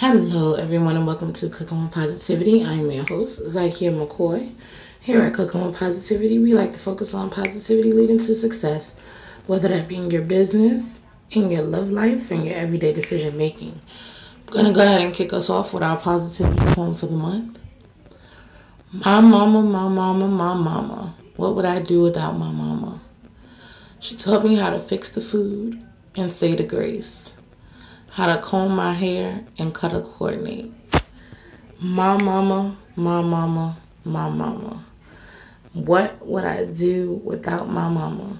Hello everyone and welcome to Cooking with Positivity. I'm your host, Zakia McCoy. Here at Cooking with Positivity, we like to focus on positivity leading to success, whether that be in your business, in your love life, and your everyday decision making. I'm going to go ahead and kick us off with our positivity poem for the month. My mama, my mama, my mama. What would I do without my mama? She taught me how to fix the food and say the grace. How to comb my hair and cut a coordinate. My mama, my mama, my mama. What would I do without my mama?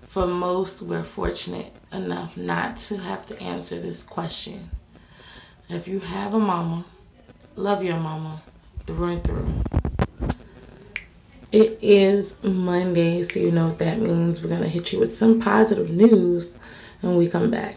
For most, we're fortunate enough not to have to answer this question. If you have a mama, love your mama through and through. It is Monday, so you know what that means. We're going to hit you with some positive news when we come back.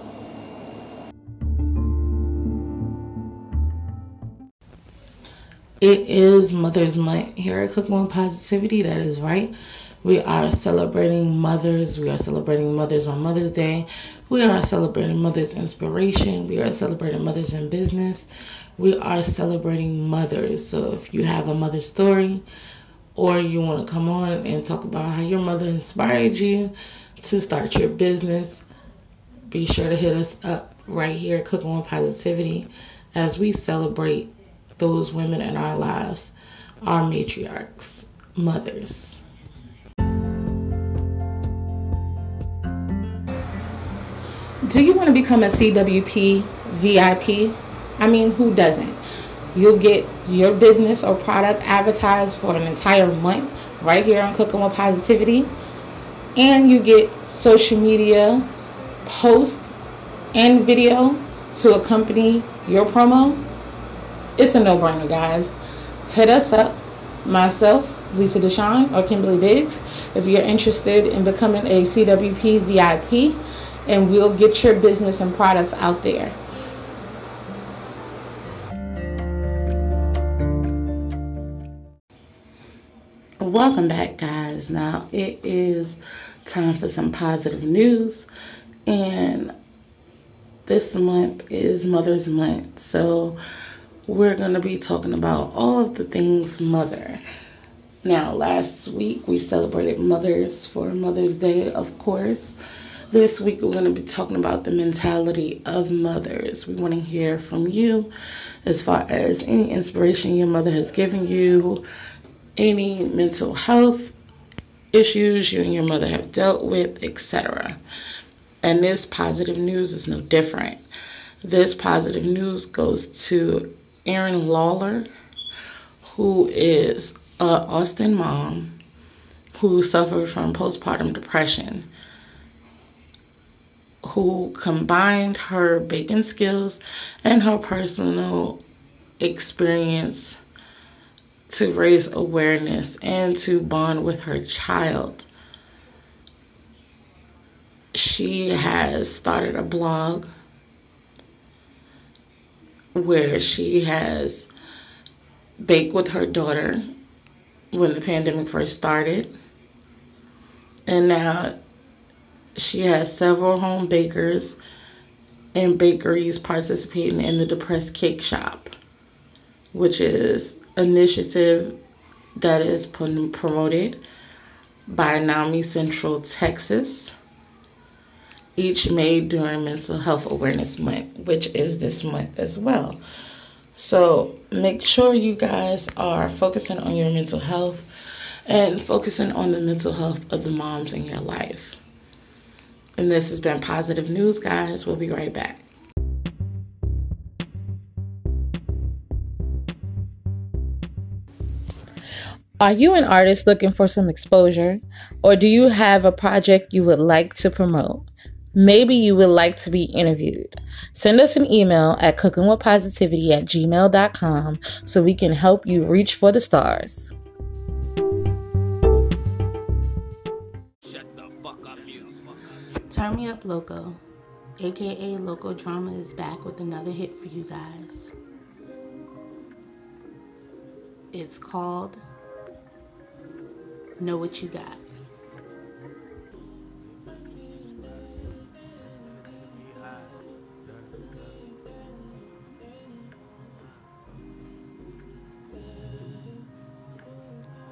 It is Mother's Month here at Cooking with Positivity, that is right. We are celebrating mothers. We are celebrating mothers on Mother's Day. We are celebrating mothers' inspiration. We are celebrating mothers in business. We are celebrating mothers. So if you have a mother story or you want to come on and talk about how your mother inspired you to start your business, be sure to hit us up right here, Cooking with Positivity, as we celebrate those women in our lives, our matriarchs, mothers. Do you want to become a CWP VIP? I mean, who doesn't? You'll get your business or product advertised for an entire month right here on Cooking with Positivity. And you get social media posts and video to accompany your promo. It's a no-brainer, guys. Hit us up, myself, Lisa Deshawn, or Kimberly Biggs, if you're interested in becoming a CWP VIP. And we'll get your business and products out there. Welcome back, guys. Now it is time for some positive news. And this month is Mother's Month. So we're going to be talking about all of the things mother. Now, last week we celebrated mothers for Mother's Day, of course. This week, we're going to be talking about the mentality of mothers. We want to hear from you as far as any inspiration your mother has given you, any mental health issues you and your mother have dealt with, etc. And this positive news is no different. This positive news goes to Erin Lawler, who is an Austin mom who suffered from postpartum depression, who combined her baking skills and her personal experience to raise awareness and to bond with her child. She has started a blog where she has baked with her daughter when the pandemic first started, and now she has several home bakers and bakeries participating in the Depressed Cake Shop, which is an initiative that is promoted by NAMI Central Texas, each May during Mental Health Awareness Month, which is this month as well. So make sure you guys are focusing on your mental health and focusing on the mental health of the moms in your life. And this has been Positive News, guys. We'll be right back. Are you an artist looking for some exposure? Or do you have a project you would like to promote? Maybe you would like to be interviewed. Send us an email at cookingwithpositivity@gmail.com so we can help you reach for the stars. Turn Me Up Loco, aka Loco Drama, is back with another hit for you guys. It's called Know What You Got.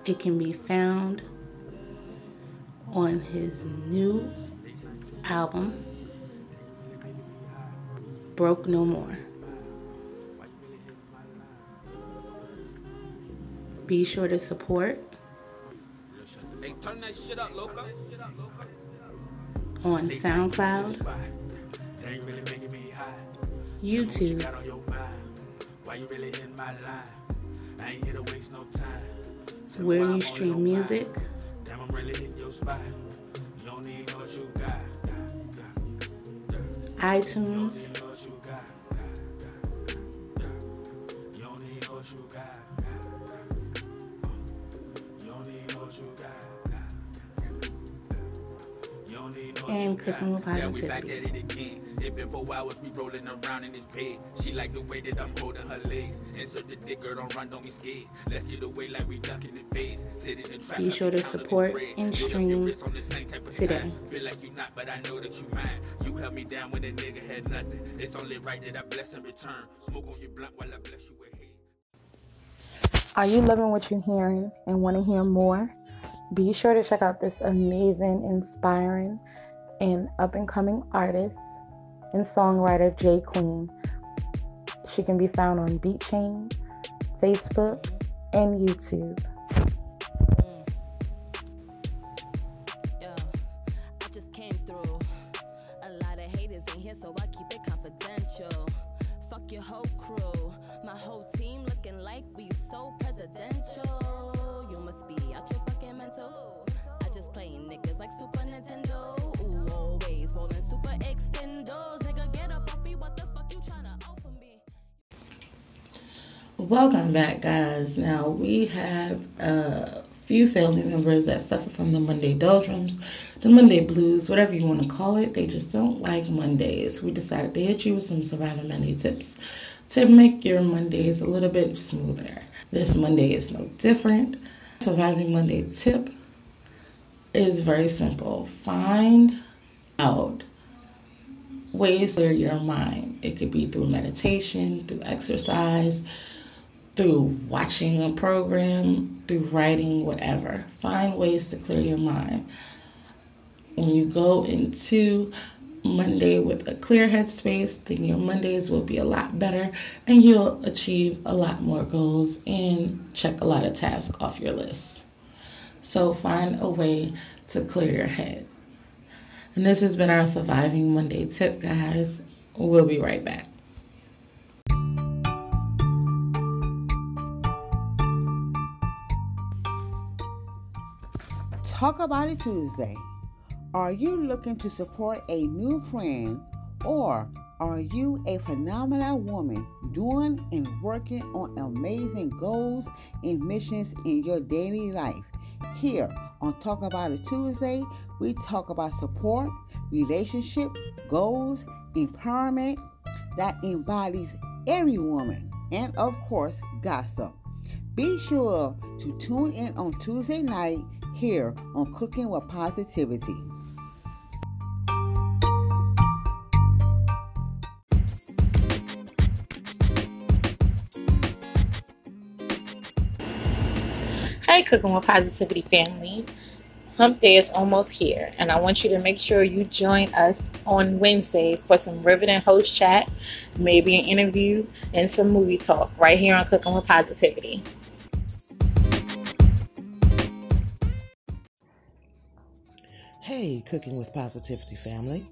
It can be found on his new album, Broke No More. Be sure to support on SoundCloud, YouTube, where you stream music. iTunes, and Cooking With Positivity. Yeah, we back at it again. It been 4 hours, we rolling around in this bed. She like the way that I'm holding her legs. Insert the dick, girl, don't run, don't be scared. Let's get away like we ducking the face. Sit in the trap. Be sure to support and stream today. Feel like you not, but I know that you mind. You held me down when a nigga had nothing. It's only right that I bless in return. Smoke on your blunt while I bless you with hate. Are you loving what you're hearing and want to hear more? Be sure to check out this amazing, inspiring, and up-and-coming artist and songwriter Jay Queen. She can be found on BeatChain, Facebook, and YouTube. I just came through. A lot of haters in here, so I keep it confidential. Fuck your whole crew. My whole team looking like we so presidential. You must be out your fucking mental. I just playing niggas like Super Nintendo. Ooh, always rolling super extendos. Nigga, get up, puppy. What the fuck you trying to offer me? Welcome back, guys. Now, we have a few family members that suffer from the Monday doldrums, the Monday blues, whatever you want to call it. They just don't like Mondays. We decided to hit you with some Surviving Monday tips to make your Mondays a little bit smoother. This Monday is no different. Surviving Monday tip is very simple. Find out ways to clear your mind. It could be through meditation, through exercise, through watching a program, through writing, whatever. Find ways to clear your mind. When you go into Monday with a clear headspace, then your Mondays will be a lot better and you'll achieve a lot more goals and check a lot of tasks off your list. So find a way to clear your head. And this has been our Surviving Monday tip, guys. We'll be right back. Talk About It Tuesday. Are you looking to support a new friend, or are you a phenomenal woman doing and working on amazing goals and missions in your daily life? Here on Talk About It Tuesday, we talk about support, relationship, goals, empowerment that embodies every woman, and of course, gossip. Be sure to tune in on Tuesday night here on Cooking With Positivity. Hi, Cooking With Positivity family. Hump Day is almost here, and I want you to make sure you join us on Wednesday for some riveting host chat, maybe an interview, and some movie talk right here on Cooking With Positivity. Hey, Cooking With Positivity family.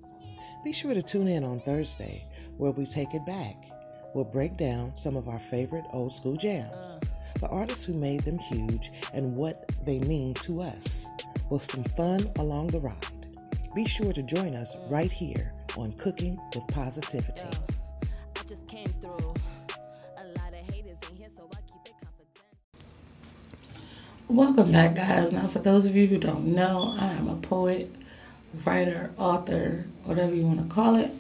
Be sure to tune in on Thursday, where we take it back. We'll break down some of our favorite old school jams, the artists who made them huge, and what they mean to us, with some fun along the ride. Be sure to join us right here on Cooking With Positivity. Welcome back, guys. Now, for those of you who don't know, I am a poet, writer, author, whatever you want to call it.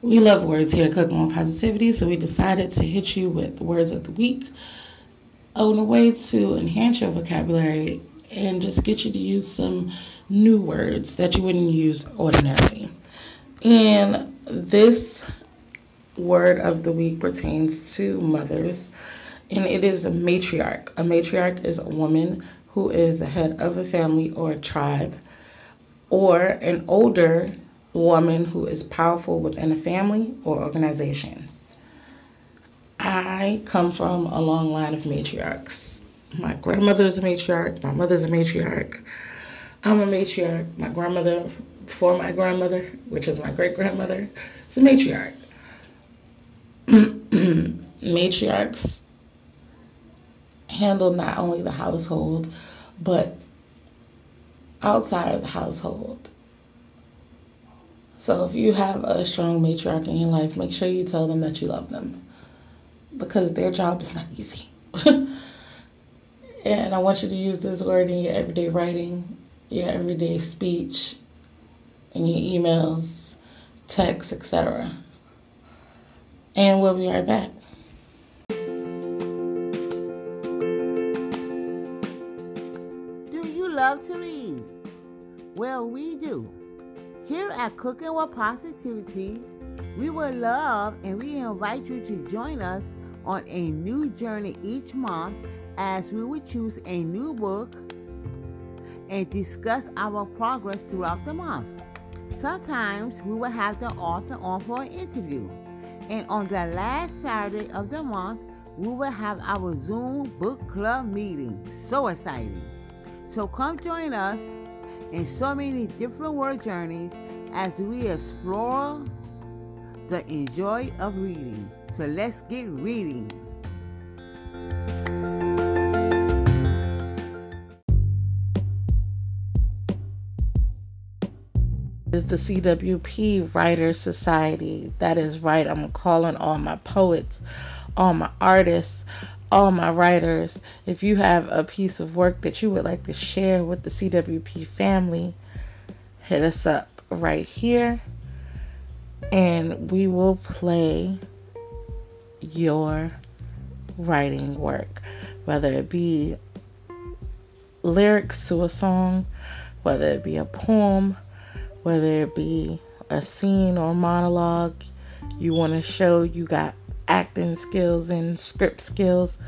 We love words here at Cooking with Positivity, so we decided to hit you with the words of the week on a way to enhance your vocabulary and just get you to use some new words that you wouldn't use ordinarily. And this word of the week pertains to mothers, and it is a matriarch. A matriarch is a woman who is the head of a family or a tribe, or an older woman who is powerful within a family or organization. I come from a long line of matriarchs. My grandmother is a matriarch. My mother's a matriarch. I'm a matriarch. My grandmother, before my grandmother, which is my great-grandmother, is a matriarch. Matriarchs handle not only the household, but outside of the household. So if you have a strong matriarch in your life, make sure you tell them that you love them, because their job is not easy. And I want you to use this word in your everyday writing, your everyday speech, in your emails, texts, etc. And we'll be right back. Do you love to read? Well, we do. Here at Cooking with Positivity, we would love and we invite you to join us on a new journey each month, as we would choose a new book and discuss our progress throughout the month. Sometimes we will have the author on for an interview. And on the last Saturday of the month, we will have our Zoom book club meeting. So exciting. So come join us in so many different word journeys as we explore the enjoy of reading. So let's get reading. Is the CWP Writers Society. That is right. I'm calling all my poets, all my artists, all my writers. If you have a piece of work that you would like to share with the CWP family, hit us up right here and we will play your writing work, whether it be lyrics to a song, whether it be a poem, whether it be a scene or monologue. You want to show you got acting skills and script skills,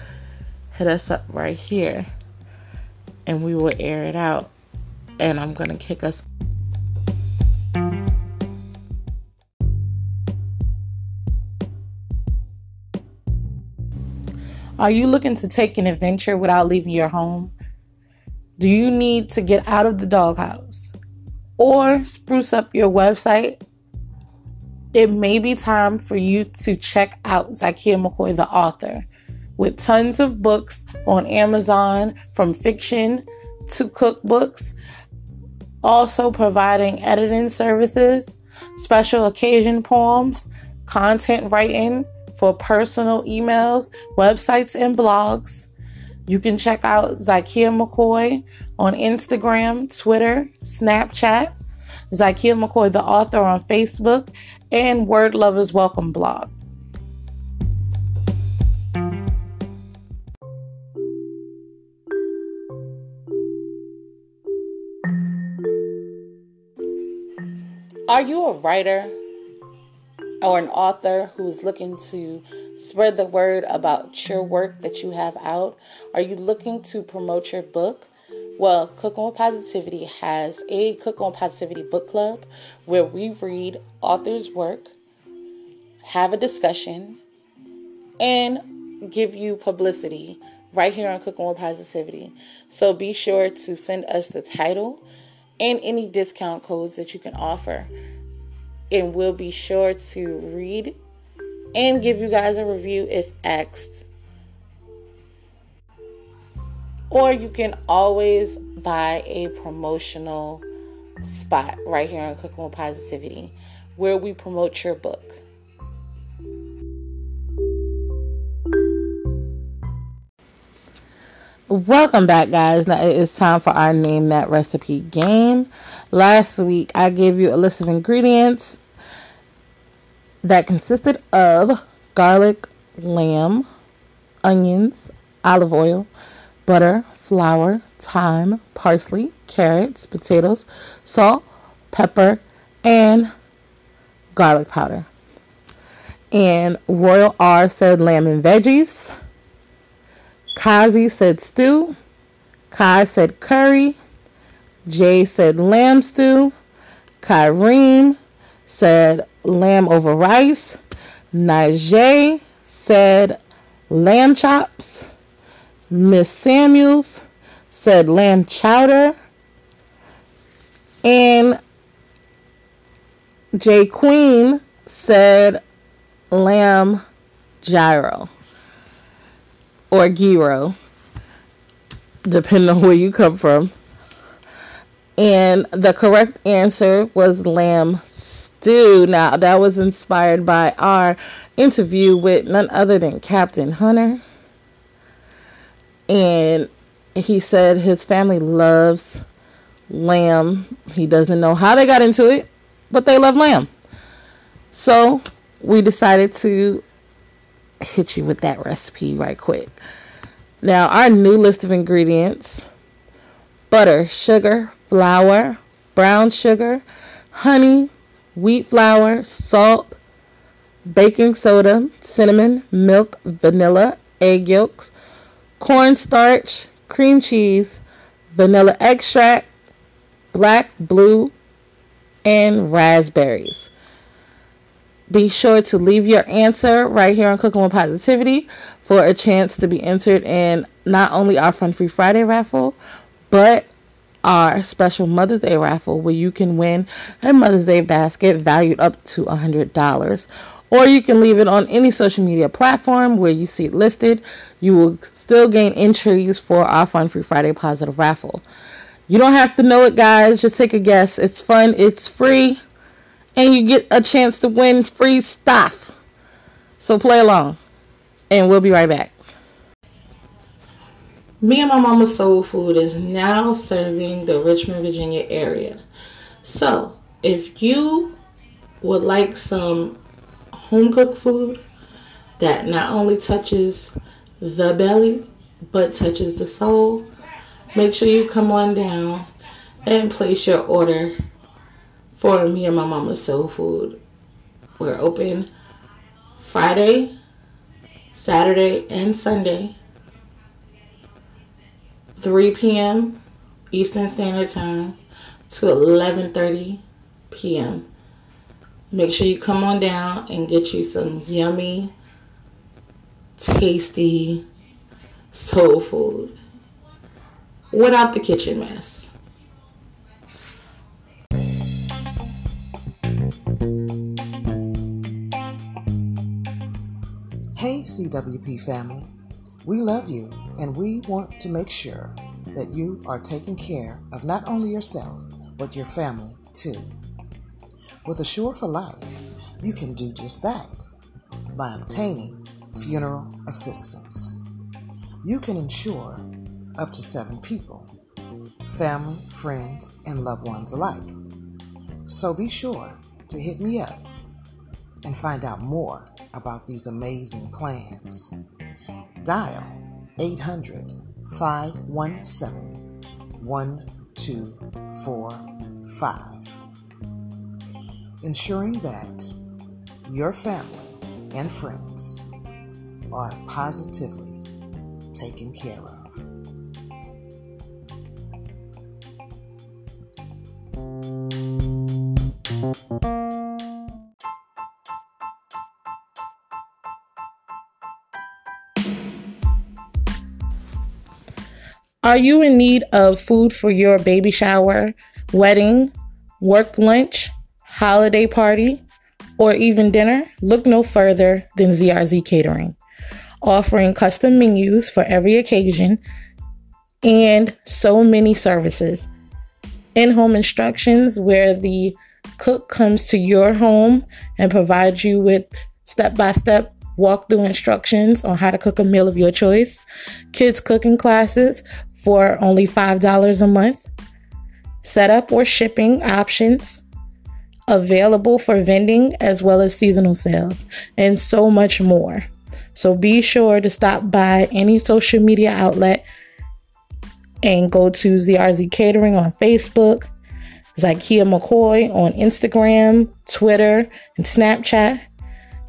hit us up right here and we will air it out. And I'm going to kick us. Are you looking to take an adventure without leaving your home? Do you need to get out of the doghouse or spruce up your website? It may be time for you to check out Zakia McCoy, the author, with tons of books on Amazon, from fiction to cookbooks, also providing editing services, special occasion poems, content writing for personal emails, websites, and blogs. You can check out Zakia McCoy on Instagram, Twitter, Snapchat, Zakia McCoy the author on Facebook, and Word Lovers Welcome blog. Are you a writer or an author who's looking to spread the word about your work that you have out? Are you looking to promote your book? Well, Cooking with Positivity has a Cooking with Positivity book club where we read authors' work, have a discussion, and give you publicity right here on Cooking with Positivity. So be sure to send us the title and any discount codes that you can offer. And we'll be sure to read and give you guys a review if asked. Or you can always buy a promotional spot right here on Cooking with Positivity, where we promote your book. Welcome back, guys. Now it is time for our Name That Recipe game. Last week, I gave you a list of ingredients that consisted of garlic, lamb, onions, olive oil, butter, flour, thyme, parsley, carrots, potatoes, salt, pepper, and garlic powder. And Royal R said lamb and veggies. Kazi said stew. Kai said curry. Jay said lamb stew. Kyrene said lamb over rice. Najee said lamb chops. Miss Samuels said lamb chowder. And Jay Queen said lamb gyro or gyro, depending on where you come from. And the correct answer was lamb stew. Now, that was inspired by our interview with none other than Captain Hunter. And he said his family loves lamb. He doesn't know how they got into it, but they love lamb. So we decided to hit you with that recipe right quick. Now, our new list of ingredients: butter, sugar, flour, brown sugar, honey, wheat flour, salt, baking soda, cinnamon, milk, vanilla, egg yolks, cornstarch, cream cheese, vanilla extract, black, blue, and raspberries. Be sure to leave your answer right here on Cooking with Positivity for a chance to be entered in not only our Fun Free Friday raffle, but our special Mother's Day raffle, where you can win a Mother's Day basket valued up to $100. Or you can leave it on any social media platform where you see it listed. You will still gain entries for our Fun Free Friday Positive raffle. You don't have to know it, guys. Just take a guess. It's fun. It's free. And you get a chance to win free stuff. So play along. And we'll be right back. Me and My Mama Soul Food is now serving the Richmond, Virginia area. So, if you would like some home-cooked food that not only touches the belly, but touches the soul, make sure you come on down and place your order for Me and My Mama Soul Food. We're open Friday, Saturday, and Sunday, 3 p.m. Eastern Standard Time to 11:30 p.m. Make sure you come on down and get you some yummy, tasty soul food without the kitchen mess. Hey, CWP family. We love you, and we want to make sure that you are taking care of not only yourself, but your family too. With Assure for Life, you can do just that by obtaining funeral assistance. You can insure up to 7 people, family, friends, and loved ones alike. So be sure to hit me up and find out more about these amazing plans. Dial 800-517-1245. Ensuring that your family and friends are positively taken care of. Are you in need of food for your baby shower, wedding, work lunch, holiday party, or even dinner? Look no further than ZRZ Catering, offering custom menus for every occasion and so many services. In-home instructions, where the cook comes to your home and provides you with step-by-step walkthrough instructions on how to cook a meal of your choice, kids cooking classes for only $5 a month, setup or shipping options, available for vending as well as seasonal sales, and so much more. So be sure to stop by any social media outlet and go to ZRZ Catering on Facebook, Zakia McCoy on Instagram, Twitter, and Snapchat.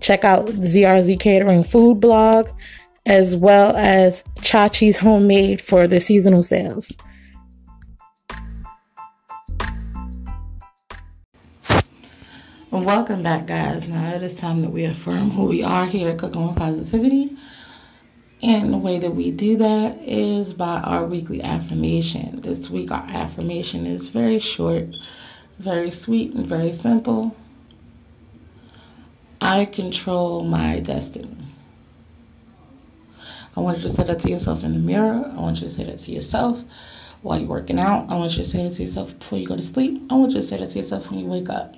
Check out ZRZ Catering food blog, as well as Cha Chi's Homemade for the seasonal sales. Welcome back, guys. Now it is time that we affirm who we are here at Cooking with Positivity. And the way that we do that is by our weekly affirmation. This week, our affirmation is very short, very sweet, and very simple. I control my destiny. I want you to say that to yourself in the mirror. I want you to say that to yourself while you're working out. I want you to say that to yourself before you go to sleep. I want you to say that to yourself when you wake up.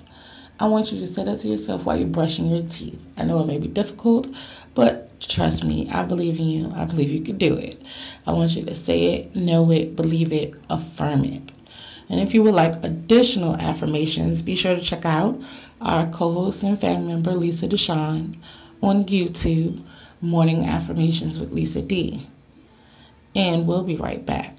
I want you to say that to yourself while you're brushing your teeth. I know it may be difficult, but trust me, I believe in you. I believe you can do it. I want you to say it, know it, believe it, affirm it. And if you would like additional affirmations, be sure to check out our co-host and family member, Lisa Deshawn, on YouTube, Morning Affirmations with Lisa D. And we'll be right back.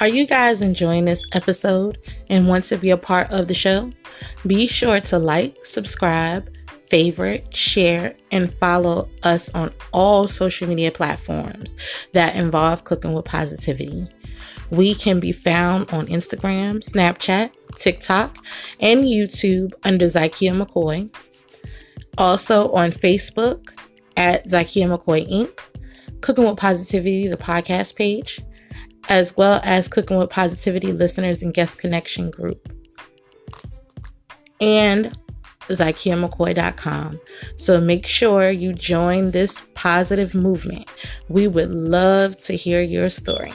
Are you guys enjoying this episode and want to be a part of the show? Be sure to like, subscribe, favorite, share, and follow us on all social media platforms that involve Cooking with Positivity. We can be found on Instagram, Snapchat, TikTok, and YouTube under Zakia McCoy. Also on Facebook at Zakia McCoy Inc., Cooking with Positivity, the podcast page, as well as Cooking with Positivity Listeners and Guest Connection Group. And ZakiaMcCoy.com. So make sure you join this positive movement. We would love to hear your story.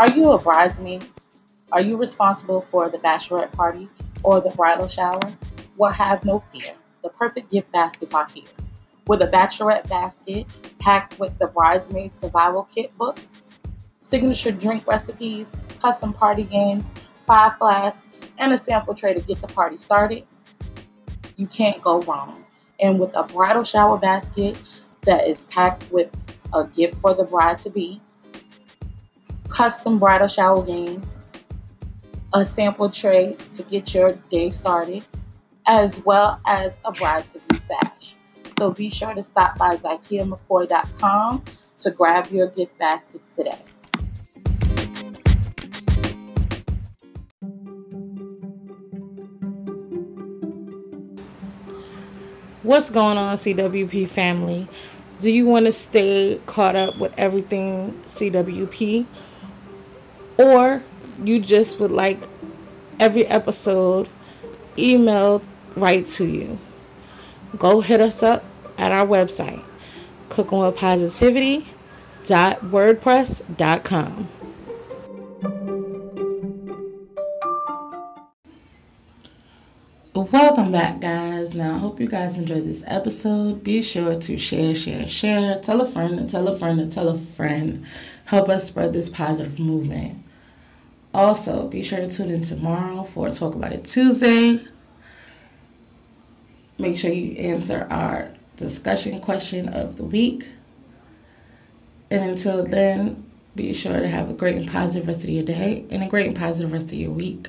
Are you a bridesmaid? Are you responsible for the bachelorette party or the bridal shower? Well, have no fear. The perfect gift baskets are here. With a bachelorette basket packed with the bridesmaid survival kit book, signature drink recipes, custom party games, 5 flasks, and a sample tray to get the party started, you can't go wrong. And with a bridal shower basket that is packed with a gift for the bride-to-be, custom bridal shower games, a sample tray to get your day started, as well as a bride-to-be sash. So be sure to stop by ZakiaMcCoy.com to grab your gift baskets today. What's going on, CWP family? Do you want to stay caught up with everything CWP? Or you just would like every episode emailed right to you? Go hit us up at our website, cookingwithpositivity.wordpress.com. Welcome back, guys. Now, I hope you guys enjoyed this episode. Be sure to share. Tell a friend, and tell a friend. Help us spread this positive movement. Also, be sure to tune in tomorrow for Talk About It Tuesday. Make sure you answer our discussion question of the week. And until then, be sure to have a great and positive rest of your day and a great and positive rest of your week.